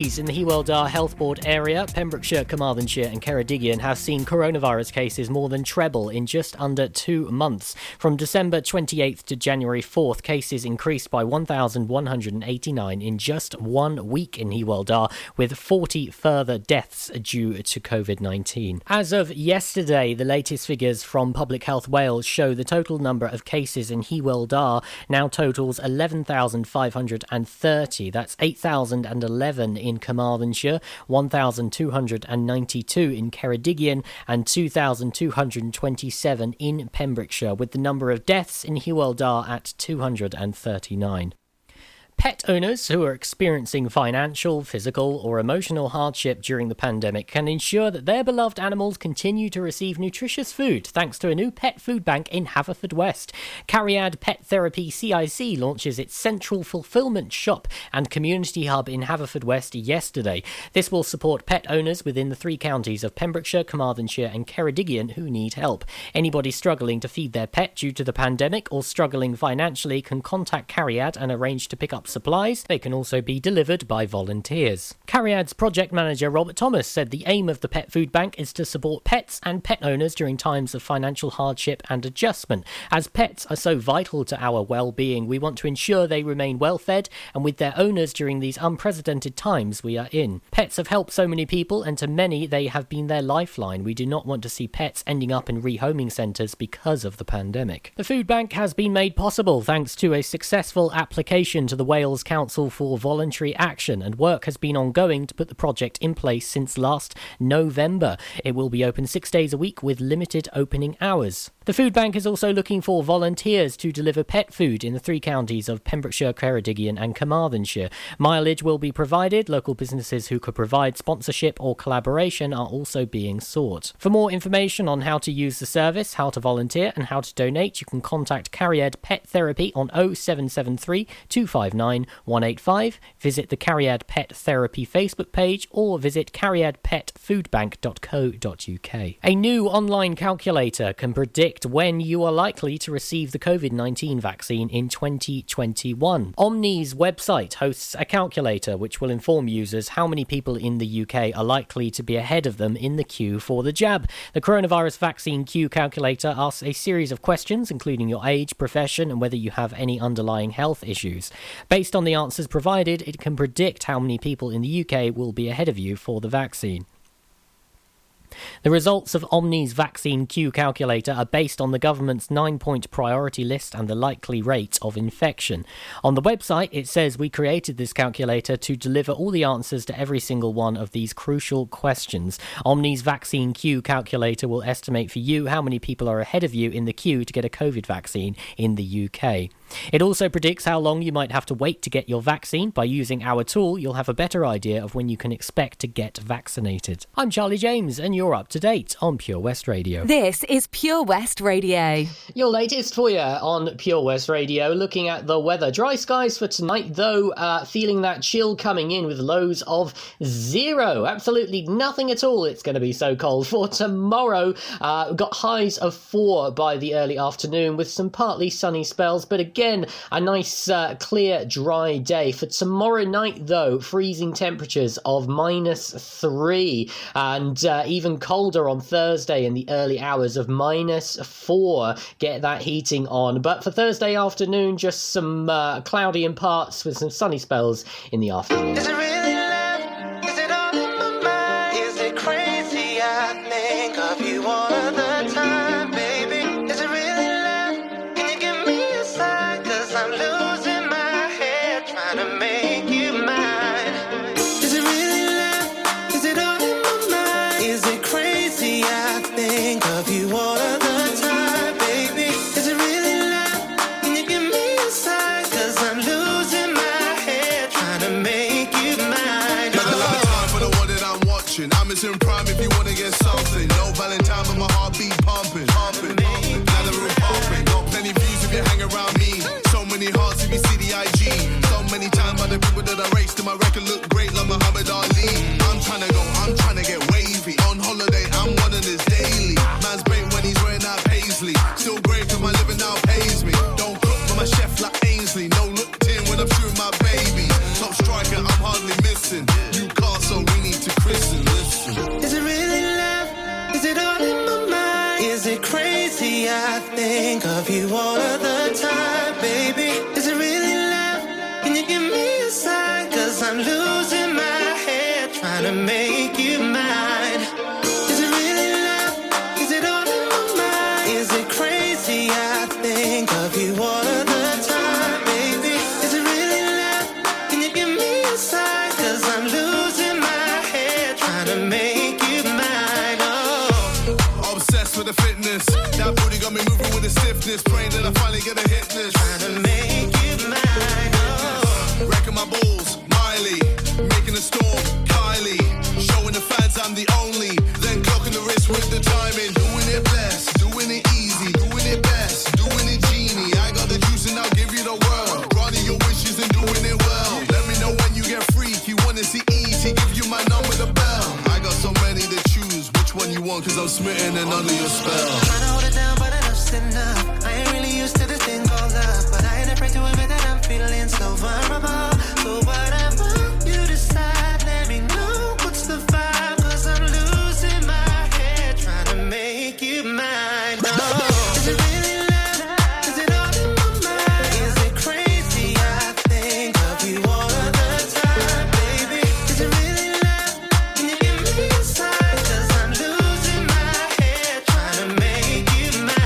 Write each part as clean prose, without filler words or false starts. In the Hywel Dda Health Board area, Pembrokeshire, Carmarthenshire and Ceredigion have seen coronavirus cases more than treble in just under 2 months. From December 28th to January 4th, cases increased by 1,189 in just 1 week in Hywel Dda, with 40 further deaths due to COVID-19. As of yesterday, the latest figures from Public Health Wales show the total number of cases in Hywel Dda now totals 11,530. That's 8,011 in Carmarthenshire, 1,292 in Ceredigion and 2,227 in Pembrokeshire, with the number of deaths in Hywel Dda at 239. Pet owners who are experiencing financial, physical or emotional hardship during the pandemic can ensure that their beloved animals continue to receive nutritious food thanks to a new pet food bank in Haverfordwest. Cariad Pet Therapy CIC launches its central fulfilment shop and community hub in Haverfordwest yesterday. This will support pet owners within the three counties of Pembrokeshire, Carmarthenshire and Ceredigion who need help. Anybody struggling to feed their pet due to the pandemic or struggling financially can contact Cariad and arrange to pick up supplies. They can also be delivered by volunteers. Cariad's project manager Robert Thomas said the aim of the pet food bank is to support pets and pet owners during times of financial hardship and adjustment. As pets are so vital to our well-being, we want to ensure they remain well-fed and with their owners during these unprecedented times we are in. Pets have helped so many people and to many they have been their lifeline. We do not want to see pets ending up in rehoming centres because of the pandemic. The food bank has been made possible thanks to a successful application to the Wales Council for Voluntary Action, and work has been ongoing to put the project in place since last November. It will be open 6 days a week with limited opening hours. The food bank is also looking for volunteers to deliver pet food in the three counties of Pembrokeshire, Ceredigion and Carmarthenshire. Mileage will be provided. Local businesses who could provide sponsorship or collaboration are also being sought. For more information on how to use the service, how to volunteer and how to donate, you can contact Cariad Pet Therapy on 0773 259 185, visit the Cariad Pet Therapy Facebook page or visit cariadpetfoodbank.co.uk. A new online calculator can predict when you are likely to receive the COVID-19 vaccine in 2021. Omni's website hosts a calculator which will inform users how many people in the UK are likely to be ahead of them in the queue for the jab. The coronavirus vaccine queue calculator asks a series of questions including your age, profession and whether you have any underlying health issues. Based on the answers provided, it can predict how many people in the UK will be ahead of you for the vaccine. The results of Omni's vaccine queue calculator are based on the government's 9-point priority list and the likely rate of infection. On the website, it says we created this calculator to deliver all the answers to every single one of these crucial questions. Omni's vaccine queue calculator will estimate for you how many people are ahead of you in the queue to get a COVID vaccine in the UK. It also predicts how long you might have to wait to get your vaccine. By using our tool, you'll have a better idea of when you can expect to get vaccinated. I'm Charlie James, and you're up to date on Pure West Radio. This is Pure West Radio. Your latest for you on Pure West Radio, looking at the weather. Dry skies for tonight, though, feeling that chill coming in with lows of 0. Absolutely nothing at all. It's going to be so cold for tomorrow. We've got highs of 4 by the early afternoon with some partly sunny spells, but again, a nice, clear, dry day. For tomorrow night, though, freezing temperatures of -3 and even colder on Thursday in the early hours of -4. Get that heating on. But for Thursday afternoon, just some cloudy in parts with some sunny spells in the afternoon. Is it really love? Is it all in my mind? Is it crazy? I think of you all of the time. You I think of you all of the time, baby. Is it really love? Can you give me a sign? 'Cause I'm losing my head trying to make you mine. Is it really love? Is it all in my mind? Is it crazy? I think of you all of the time, baby. Is it really love? Can you give me a sign? 'Cause I'm losing my head trying to make you mine. Oh, obsessed with the fitness. That booty got me moving with the stiffness. Praying that I finally get a hit list. Trying to make you mine, oh. Wrecking my balls, Miley. Making a storm, Kylie. Showing the fans I'm the only. Then clocking the wrist with the timing. Doing it blessed, doing it easy. Doing it best, doing it genie. I got the juice and I'll give you the world. Running your wishes and doing it well. Let me know when you get free. If you wanna see easy, give you my number, the bell. I got so many to choose. Which one you want? 'Cause I'm smitten and under your spell. Enough. I ain't really used to this thing called love, but I ain't afraid to admit that I'm feeling so vulnerable. So whatever you decide, let me know what's the vibe, 'cause I'm losing my head trying to make you mine. Oh. Is it really love? Is it all in my mind? Is it crazy? I think of you all of the time, baby. Is it really love? Can you give me a sign? 'Cause I'm losing my head trying to make you mine.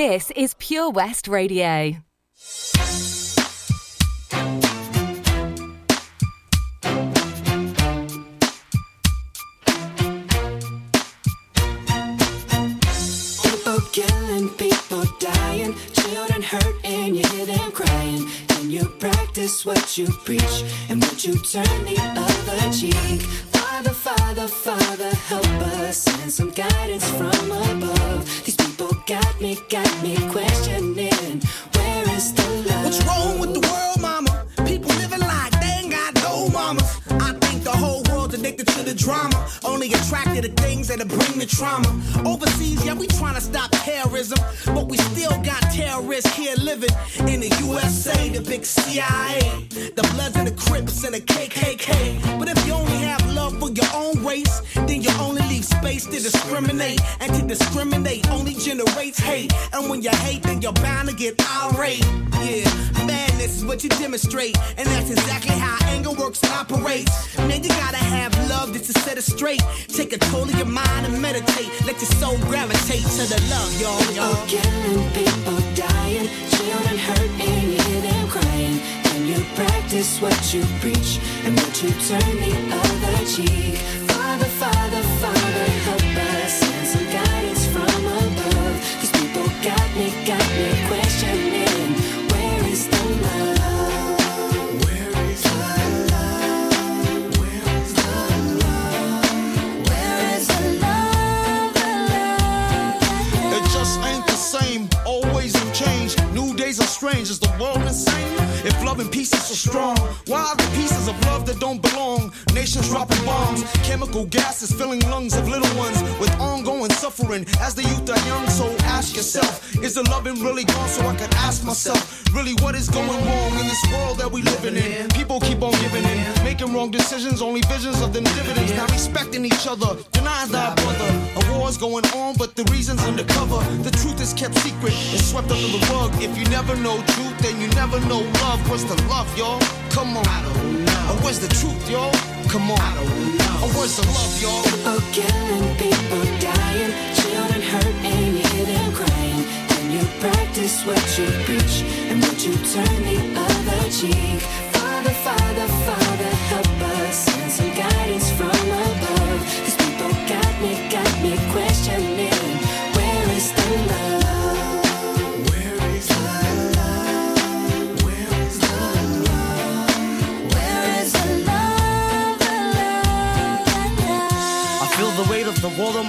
This is Pure West Radio. People killing, people dying, children hurt and you hear them crying. Can you practice what you preach? And would you turn the other cheek? Father, Father, Father, help us, and some guidance from above. These people got me questioning, where is the love? What's wrong with the world, mama? People living like they ain't got no mamas. I think the whole world's addicted to the drama, only attracted to things that'll bring the trauma. Overseas, yeah, we trying to stop terrorism, but we still got terrorists here living in the USA, the big CIA, the Bloods and the Crips and the KKK. But if you only have love for your own race, then you only leave space to discriminate, and to discriminate only generates hate. And when you hate, then you're bound to get irate. Yeah, madness is what you demonstrate, and that's exactly how anger works and operates. Man, you gotta have love just to set it straight. Take control of your mind and meditate. Let your soul gravitate to the love, y'all. People killing, people dying, children hurt and you hear them crying. Can you practice what you preach? And would you turn the other cheek? Father, Father, Father, help us, and some guidance from above. These people got me questioning, where is the love? Same, always in change. New days are strange. Is the world insane? If love and peace is so strong, why are the pieces of love that don't belong? Nations dropping bombs, chemical gases filling lungs of little ones with ongoing suffering as the youth are young. So ask yourself, is the loving really gone? So I can ask myself, really what is going wrong in this world that we living in? People keep on giving in, making wrong decisions, only visions of them dividends. Not respecting each other, denying thy brother. A war's going on, but the reason's undercover. The truth is kept secret and swept under the rug. If you never know truth, then you never know love. Where's the love, y'all? Come on. I don't know. Or where's the truth, y'all? Come on. I don't know. Or where's the love, y'all? People killing, people dying, children hurt and you hear them crying. Can you practice what you preach? And would you turn the other cheek? Father, Father, Father, help us, and some guidance from above. These people got me questioning, where is the love? off the wall on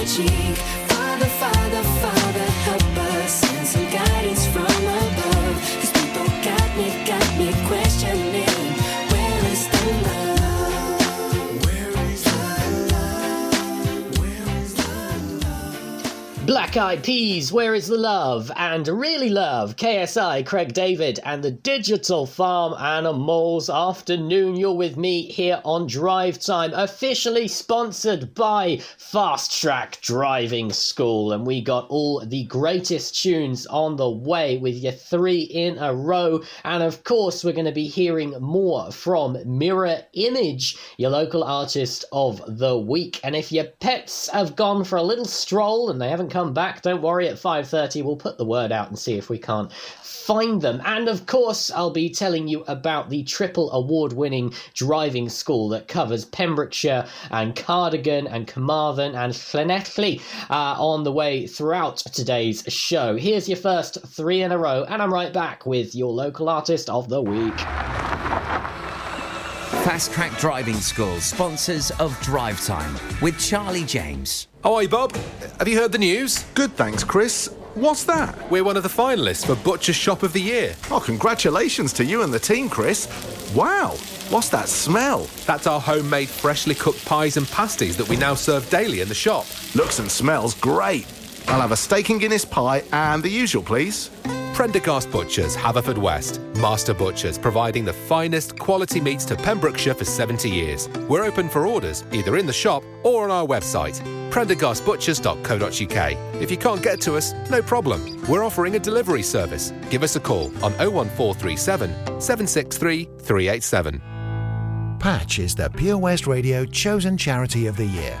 Father, Father, Father, help us. Send some guidance from above. Cause people got me questioning. Where is the love? Where is the love? Where is the love? Black Eyed Peas, Where is the Love? And Really Love, KSI, Craig David, and the Digital Farm Animals. Afternoon, you're with me here on Drive Time, officially sponsored by Fast Track Driving School. And we got all the greatest tunes on the way with your three in a row. And of course, we're going to be hearing more from Mirror Image, your local artist of the week. And if your pets have gone for a little stroll and they haven't come back, don't worry, at 5:30 we'll put the word out and see if we can't find them. And of course, I'll be telling you about the triple award-winning driving school that covers Pembrokeshire and Cardigan and Carmarthen and Llanelli on the way throughout today's show. Here's your first three in a row, and I'm right back with your local artist of the week. Fast Track Driving School, sponsors of Drive Time with Charlie James. Oh, hi, Bob. Have you heard the news? Good, thanks, Chris. What's that? We're one of the finalists for Butcher Shop of the Year. Oh, congratulations to you and the team, Chris. Wow, what's that smell? That's our homemade freshly cooked pies and pasties that we now serve daily in the shop. Looks and smells great. I'll have a steak and Guinness pie and the usual, please. Prendergast Butchers, Haverfordwest. Master Butchers, providing the finest quality meats to Pembrokeshire for 70 years. We're open for orders, either in the shop or on our website, prendergastbutchers.co.uk. If you can't get to us, no problem. We're offering a delivery service. Give us a call on 01437 763 387. Patch is the Pure West Radio chosen charity of the year.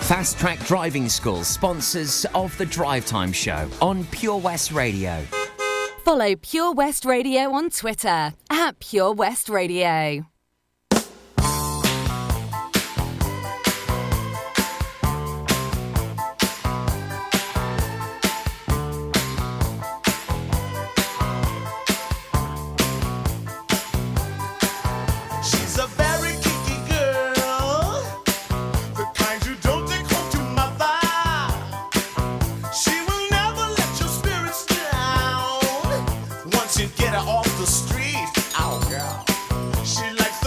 Fast Track Driving School, sponsors of the Drive Time Show on Pure West Radio. Follow Pure West Radio on Twitter at Pure West Radio. Get her off the street. Oh, girl. She likes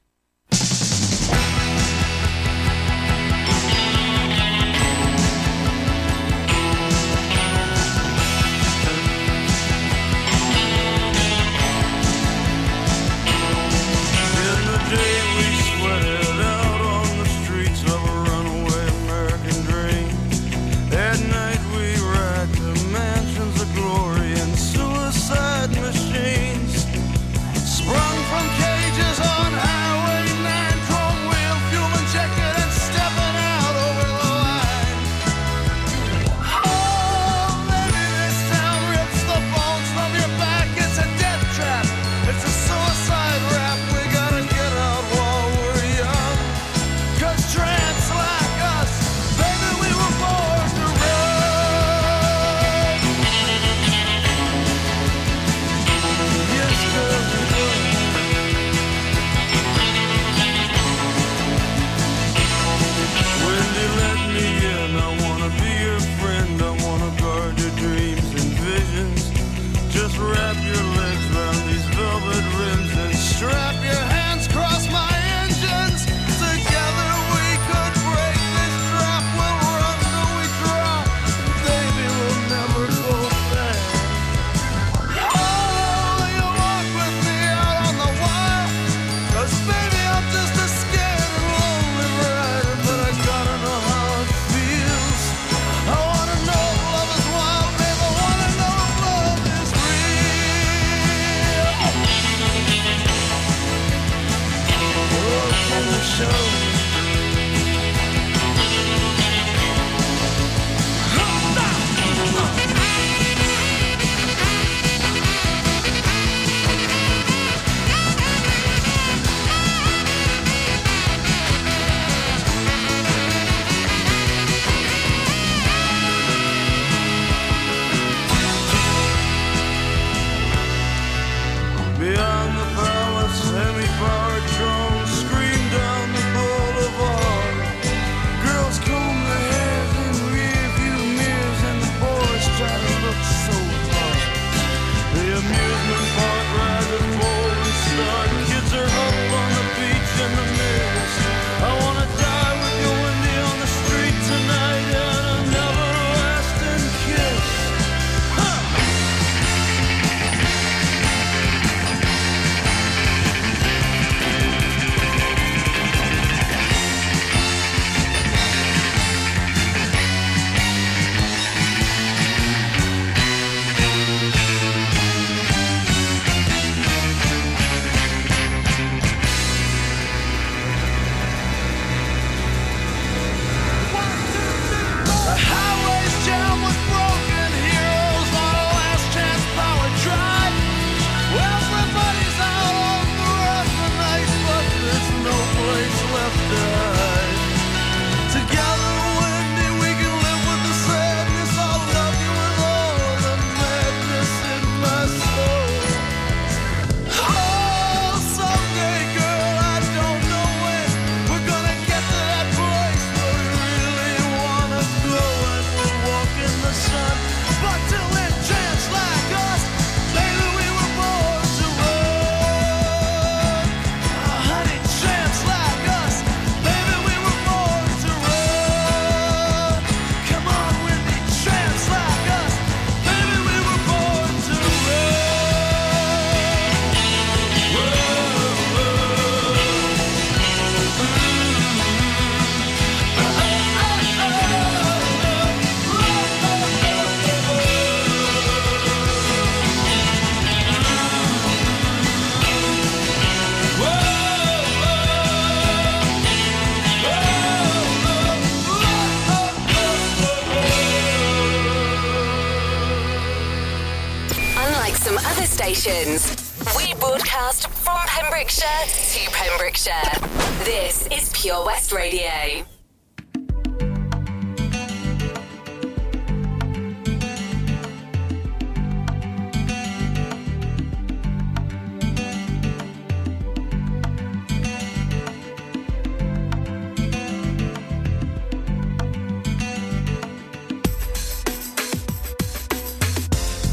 We broadcast from Pembrokeshire to Pembrokeshire. This is Pure West Radio.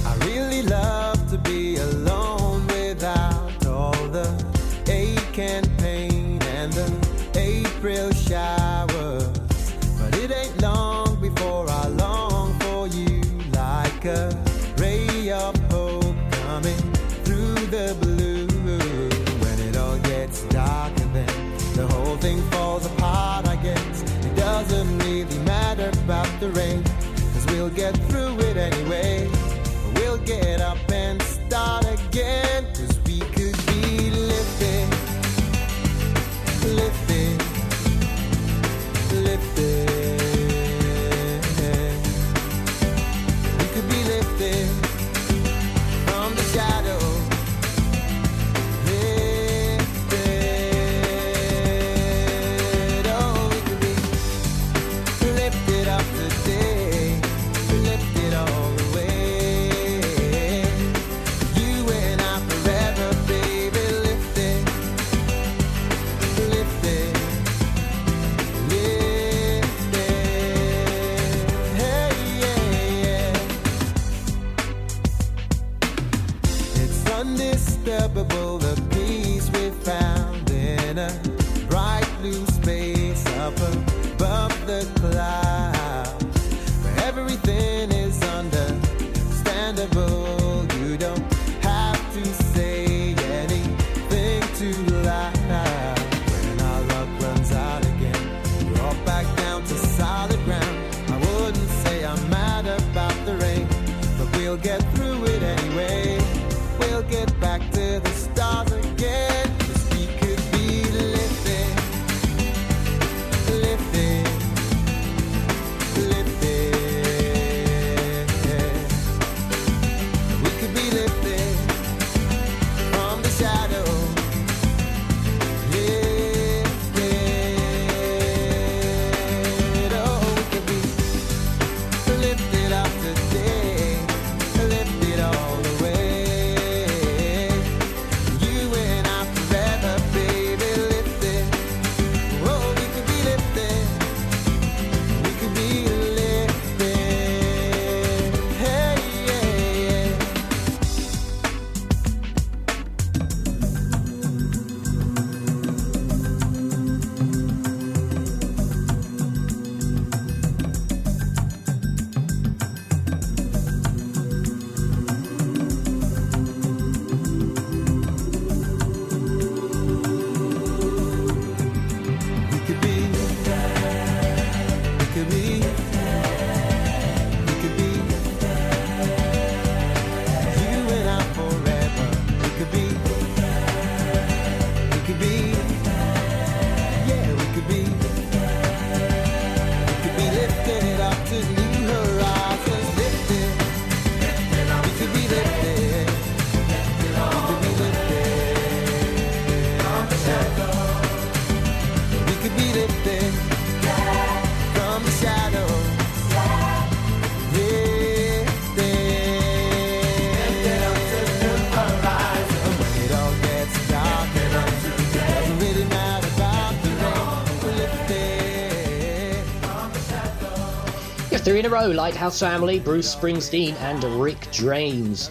I really love get through it anyway. We'll get up and start again, 'cause we could be living, living, living. We could be lifted from the shadow. The peace we found in a bright blue space up above the clouds, where everything is understandable. You don't have to say anything too loud. When our love runs out again, we're all back down to solid ground. I wouldn't say I'm mad about the rain, but we'll get through it anyway. We'll get back to the stars again, 'cause we could be living, living, living. We could be living from the shadow, lifted. Oh, we could be lifted up today, lifted all the way. Three in a row, Lighthouse Family, Bruce Springsteen and Rick James.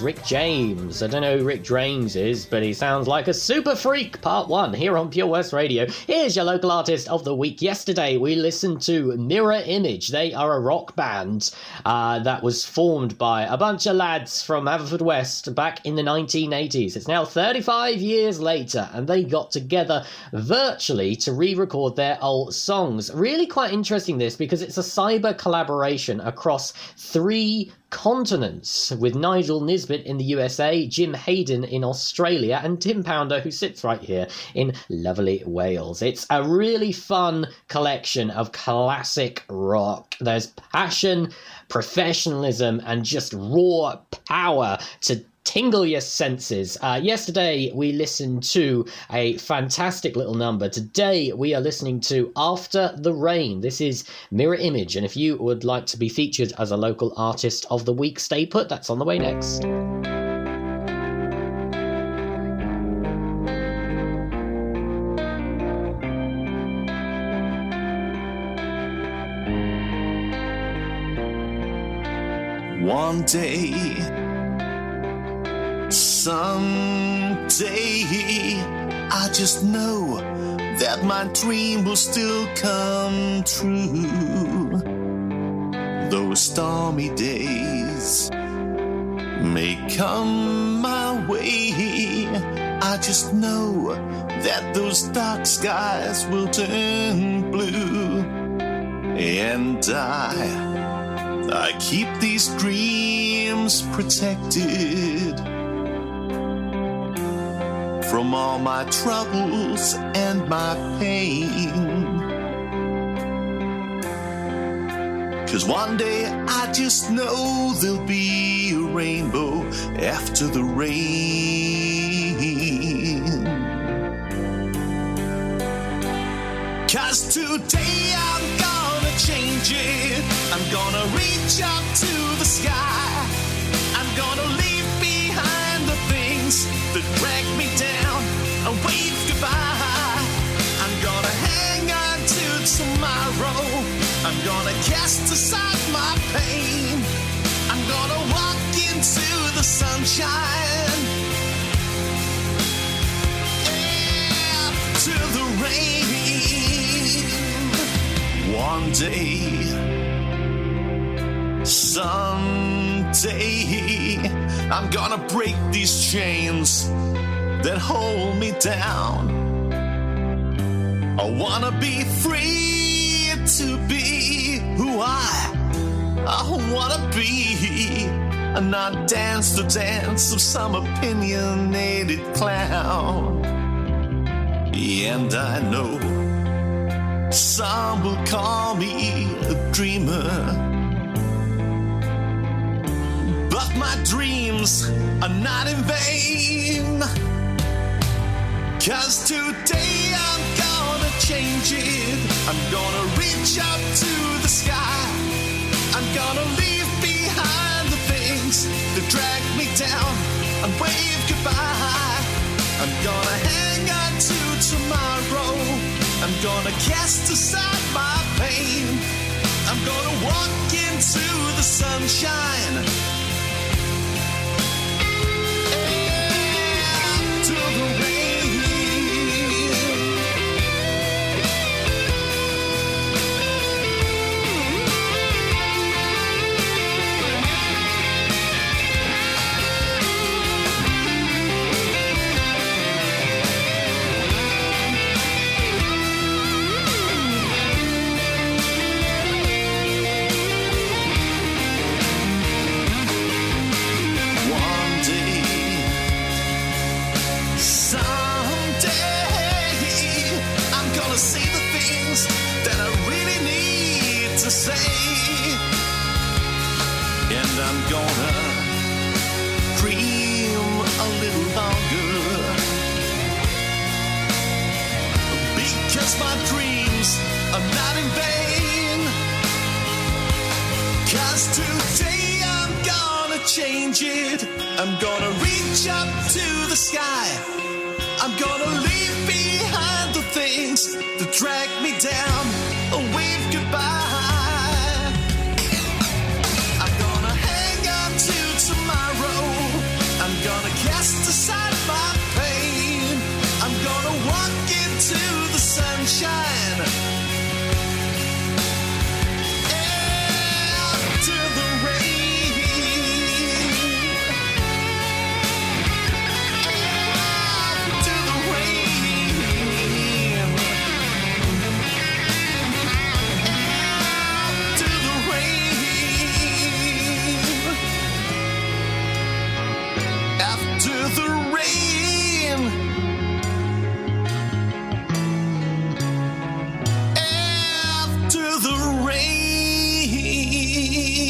Rick James. I don't know who Rick James is, but he sounds like a super freak. Part 1 here on Pure West Radio. Here's your local artist of the week. Yesterday we listened to Mirror Image. They are a rock band that was formed by a bunch of lads from Haverfordwest back in the 1980s. It's now 35 years later and they got together virtually to re-record their old songs. Really quite interesting this, because it's a cyber collaboration across 3 continents, with Nigel Nisbet in the USA, Jim Hayden in Australia, and Tim Pounder, who sits right here in lovely Wales. It's a really fun collection of classic rock. There's passion, professionalism, and just raw power to tingle your senses. Yesterday we listened to a fantastic little number. Today we are listening to After the Rain. This is Mirror Image, and if you would like to be featured as a local artist of the week, stay put. That's on the way next. One day, someday, I just know that my dream will still come true. Those stormy days may come my way. I just know that those dark skies will turn blue. And I I keep these dreams protected from all my troubles and my pain, 'cause one day I just know there'll be a rainbow after the rain, 'cause today I'm gonna change it. I'm gonna reach up to the sky. I'm gonna leave behind the things that drag me down and wave goodbye. I'm gonna hang on to tomorrow. I'm gonna cast aside my pain. I'm gonna walk into the sunshine, after the rain. One day, someday, I'm gonna break these chains that hold me down. I wanna be free to be who I wanna be, and not dance the dance of some opinionated clown. And I know some will call me a dreamer, but my dreams are not in vain, 'cause today I'm gonna change it. I'm gonna reach up to the sky. I'm gonna leave behind the things that drag me down and wave goodbye. I'm gonna hang on to tomorrow. I'm gonna cast aside my pain. I'm gonna walk into the sunshine, to the rain. I'm gonna reach up to the sky. I'm gonna leave behind the things that drag me down and wave goodbye. I'm gonna hang on to tomorrow. I'm gonna cast aside my pain. I'm gonna walk into the sunshine.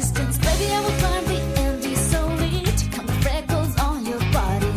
Resistance, baby, I will climb the Andes slowly to count the freckles on your body.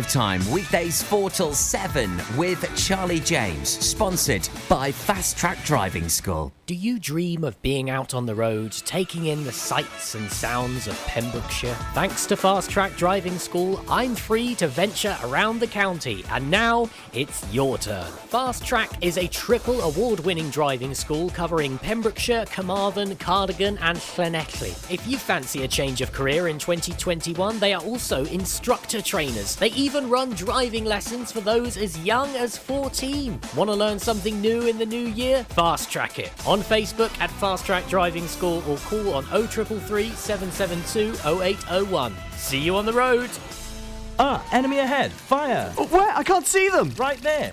drive time, weekdays 4 till 7 with Charlie James, sponsored by Fast Track Driving School. Do you dream of being out on the road, taking in the sights and sounds of Pembrokeshire? Thanks to Fast Track Driving School, I'm free to venture around the county, and now it's your turn. Fast Track is a triple award-winning driving school covering Pembrokeshire, Carmarthen, Cardigan and Llanelli. If you fancy a change of career in 2021, they are also instructor trainers. They even run driving lessons for those as young as 14. Want to learn something new in the new year? Fast Track it. On Facebook at Fast Track Driving School or call on 0333 772 0801. See you on the road. Ah, enemy ahead. Fire. Oh, where? I can't see them. Right there.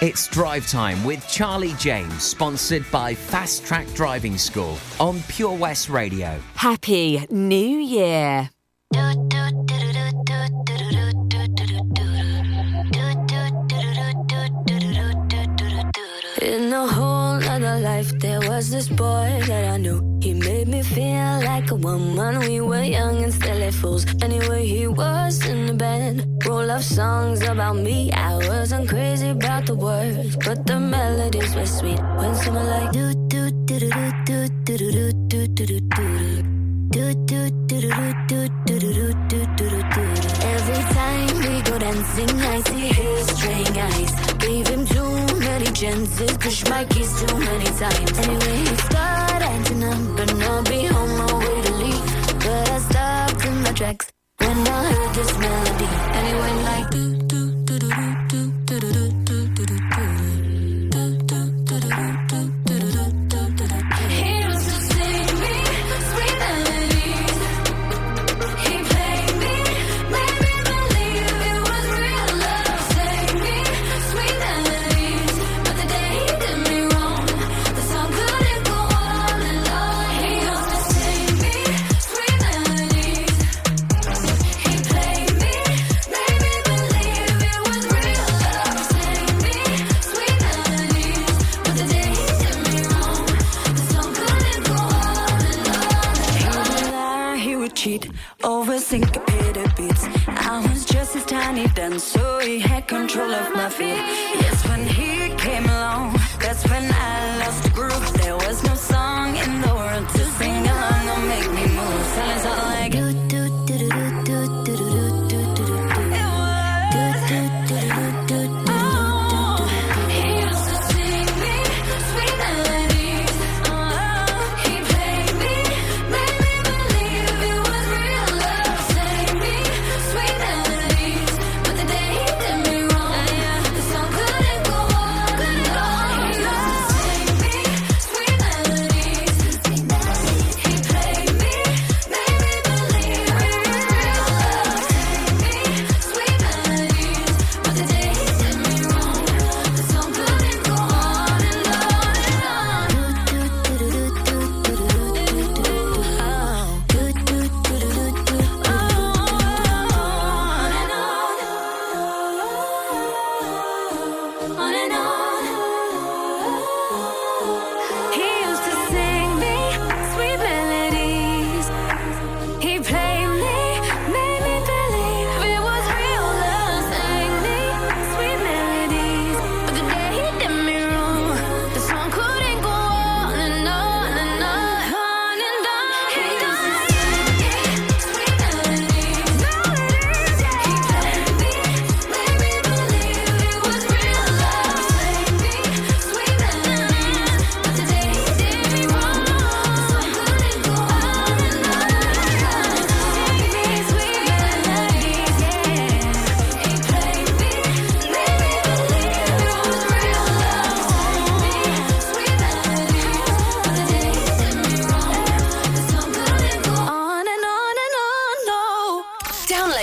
It's Drive Time with Charlie James, sponsored by Fast Track Driving School on Pure West Radio. Happy New Year. In a whole other life, there was this boy that I knew. He made me feel like a woman. We were young and silly fools. Anyway, he was in the band. Roll of songs about me. I wasn't crazy about the words, but the melodies were sweet. When someone like do do do do do do do do do do do do do do do do do do do. Every time we go dancing, I see his straying eyes. Gave him two chances, push my keys too many times. Anyway, he started acting up and I'll be on my way to leave, but I stopped in my tracks when I heard this melody. And it went like do do do do do do do do do do do do do do do. He used to sing me sweet melodies. He played me, made me believe it was real love. Sang me sweet melodies. Over syncopated beats. I was just his tiny dance, so he had control of my feet. Yes, when he came along, that's when I lost the groove. There was no song in the world to sing along or make me move. Silence all like do do do do do do do do do do. It was do do do do do.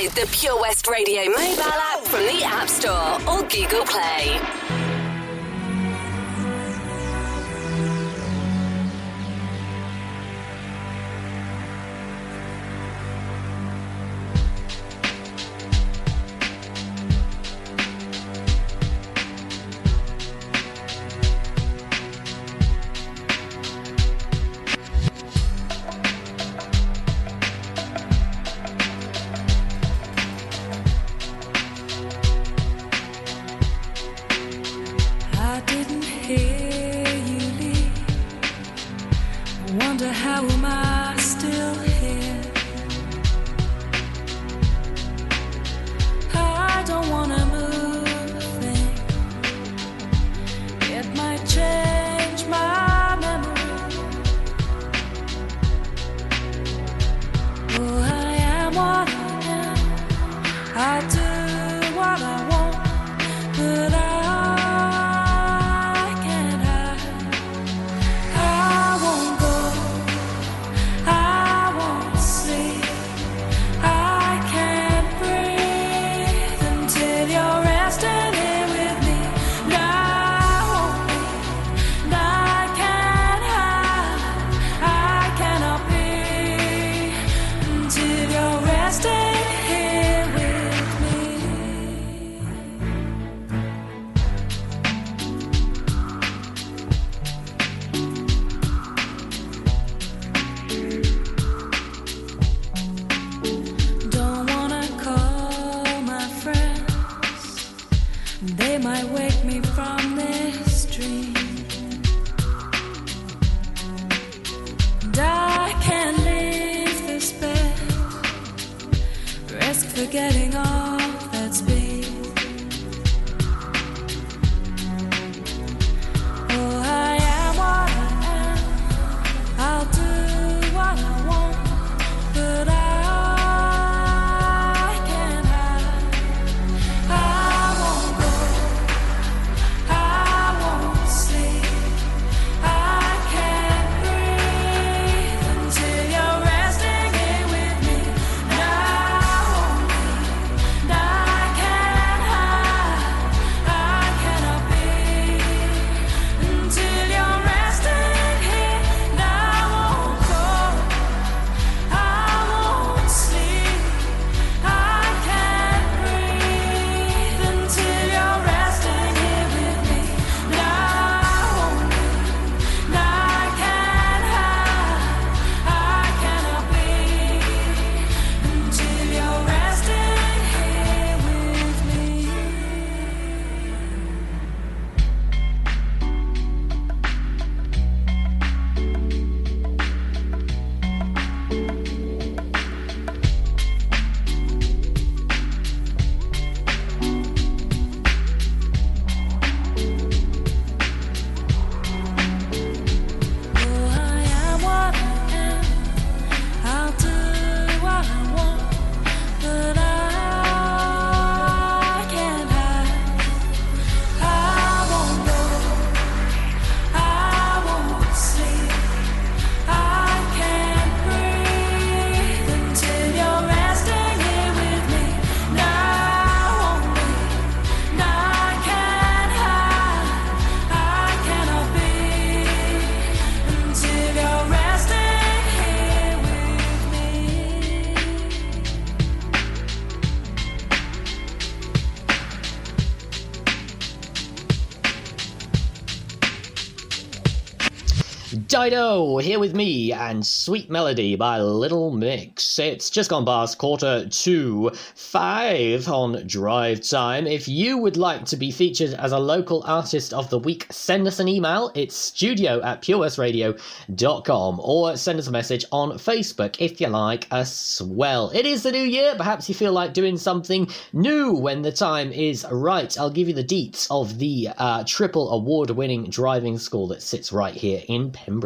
Download the Pure West Radio mobile app from the App Store or Google Play. Dido, here with me, and Sweet Melody by Little Mix. It's just gone past 5:45 on Drive Time. If you would like to be featured as a local artist of the week, send us an email. It's studio@purewestradio.com, or send us a message on Facebook if you like as well. It is the new year. Perhaps you feel like doing something new when the time is right. I'll give you the deets of the triple award-winning driving school that sits right here in Pembrokeshire.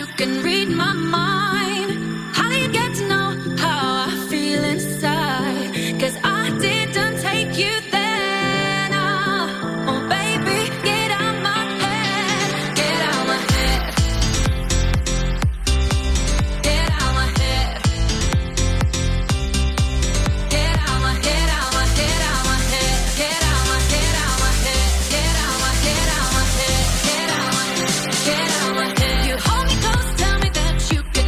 you can read my mind. How do you get to know how I feel inside? 'Cause I didn't take you there. You hold me close, tell me that you can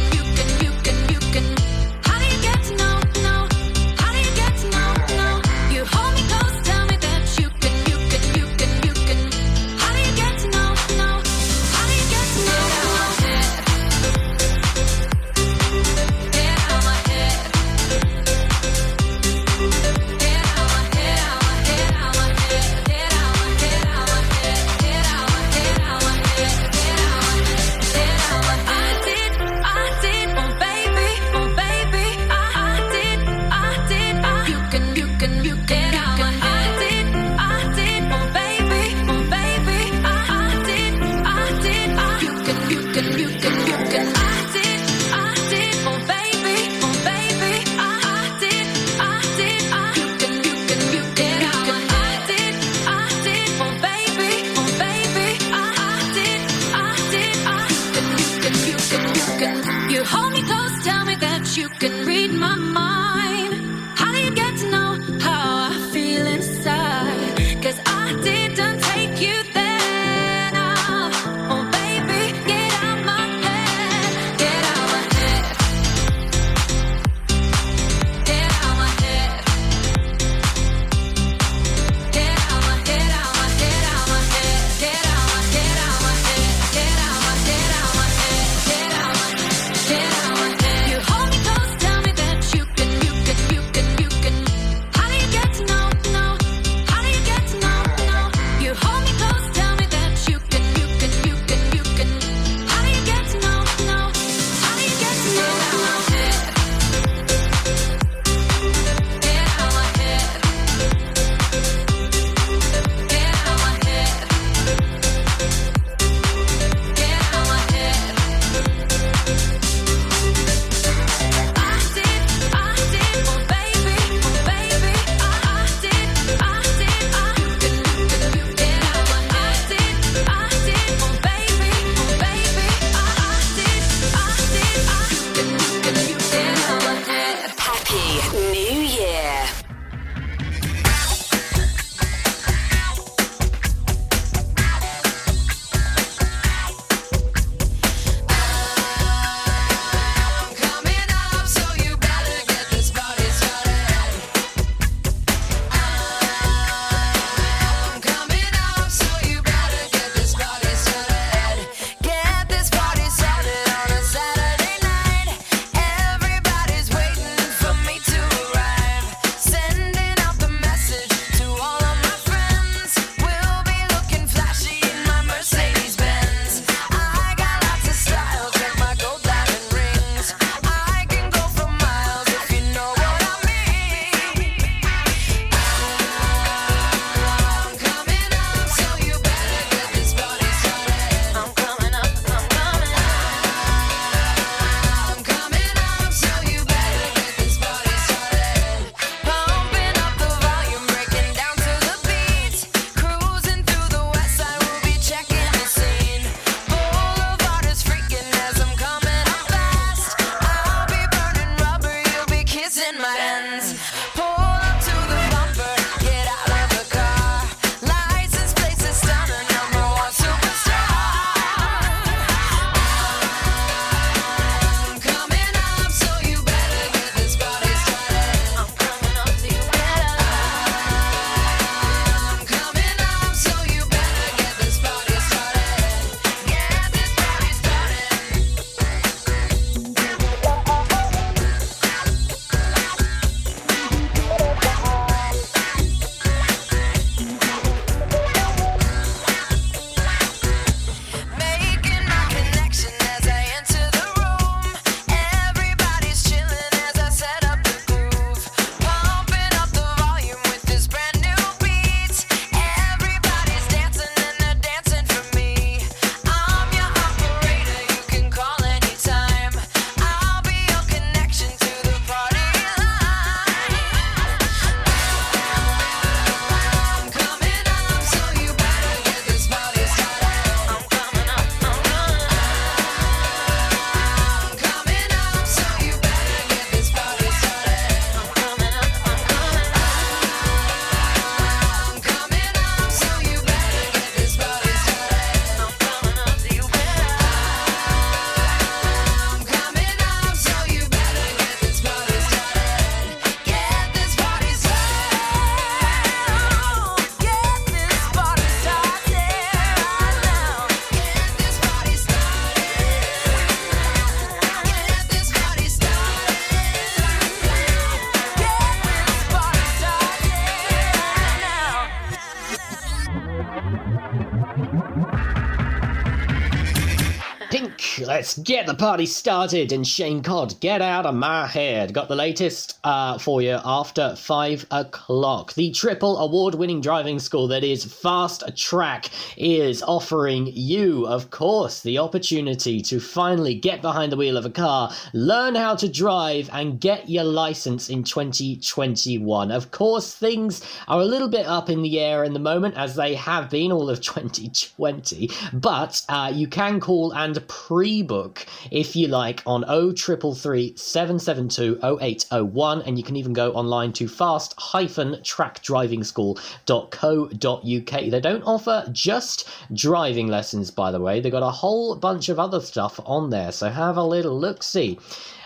back. Let's get the party started. And Shane Codd, Get Out of My Head. Got the latest for you after 5 o'clock. The triple award-winning driving school that is Fast Track is offering you, of course, the opportunity to finally get behind the wheel of a car, learn how to drive, and get your license in 2021. Of course, things are a little bit up in the air in the moment, as they have been all of 2020, but you can call and pre-book if you like on 0333 772 0801, and you can even go online to fast-trackdrivingschool.co.uk. They don't offer just driving lessons, by the way. They've got a whole bunch of other stuff on there, so have a little look-see.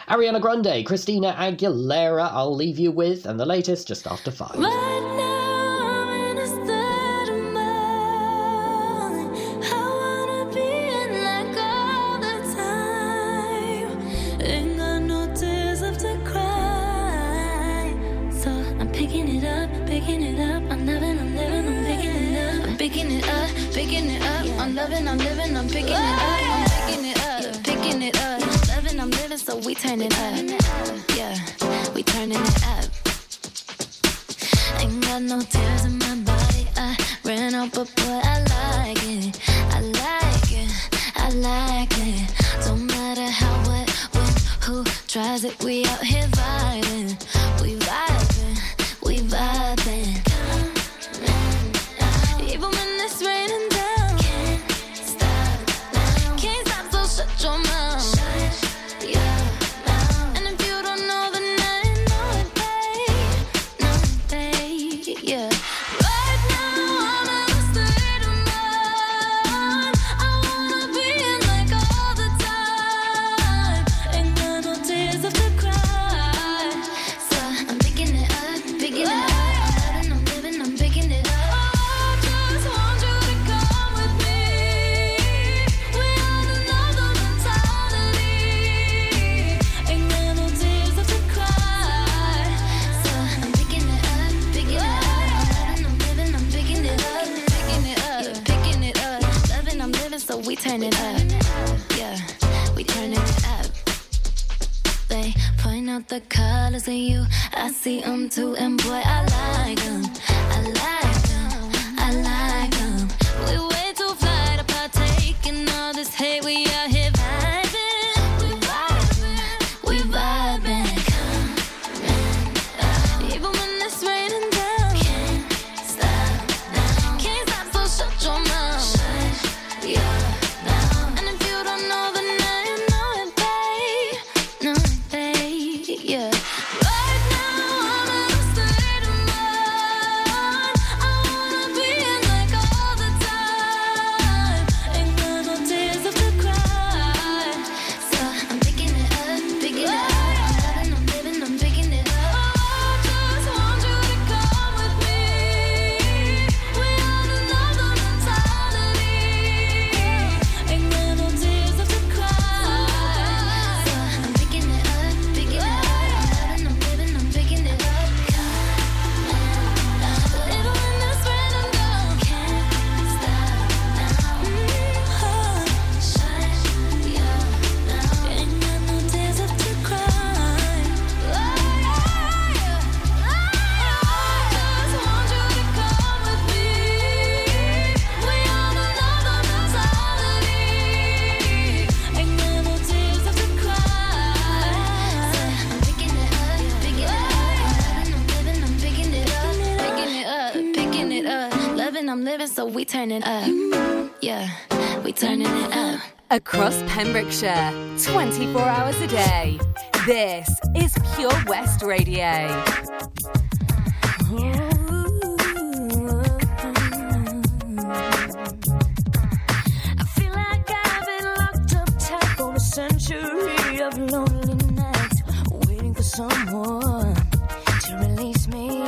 Ariana Grande, Christina Aguilera, I'll leave you with, and the latest just after 5. Right now. So we turn it up, yeah, we turning it up. Ain't got no tears in my body, I ran out, but boy, I like it, I like it, I like it. Don't matter how, what, when, who tries it, we out here vibing, we vibing, we vibing. The colors of you, I see them too, and boy, I like them, I like them, I like them. We way too fly to partake in all this hate, we out here vibing, we vibing, we vibing. Come on, even when it's raining down, can't stop now, can't stop, so shut your mouth, shut your mouth. And if you don't know the name, know it, babe, know it, babe. Yeah. We turning up, yeah, we turning it up. Across Pembrokeshire, 24 hours a day, this is Pure West Radio. I feel like I've been locked up tight for a century of lonely nights, waiting for someone to release me.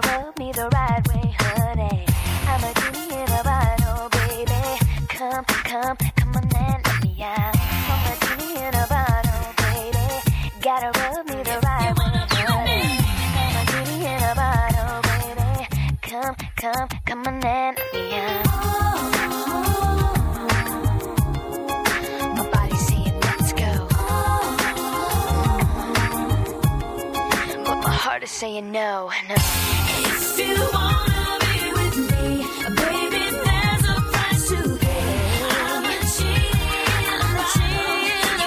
gotta rub me the right way, honey. I'm a genie in a bottle, baby. Come, come, come on and let me out. I'm a genie in a bottle, baby. Gotta rub me the right way, honey. I'm a genie in a bottle, baby. Come, come, come on and let me out. Saying no, no. If you wanna be with me, baby, there's a price to pay. I'm a cheater, you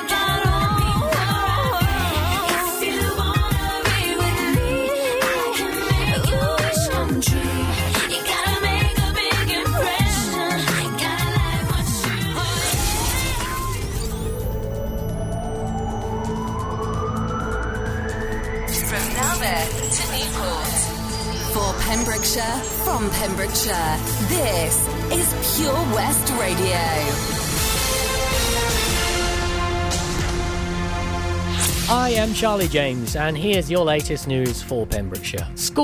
gotta be alright. If you wanna be with me, I can make your wish come true. You gotta make a big impression, gotta like what you do. From now there. For Pembrokeshire, from Pembrokeshire, this is Pure West Radio. I am Charlie James, and here's your latest news for Pembrokeshire. School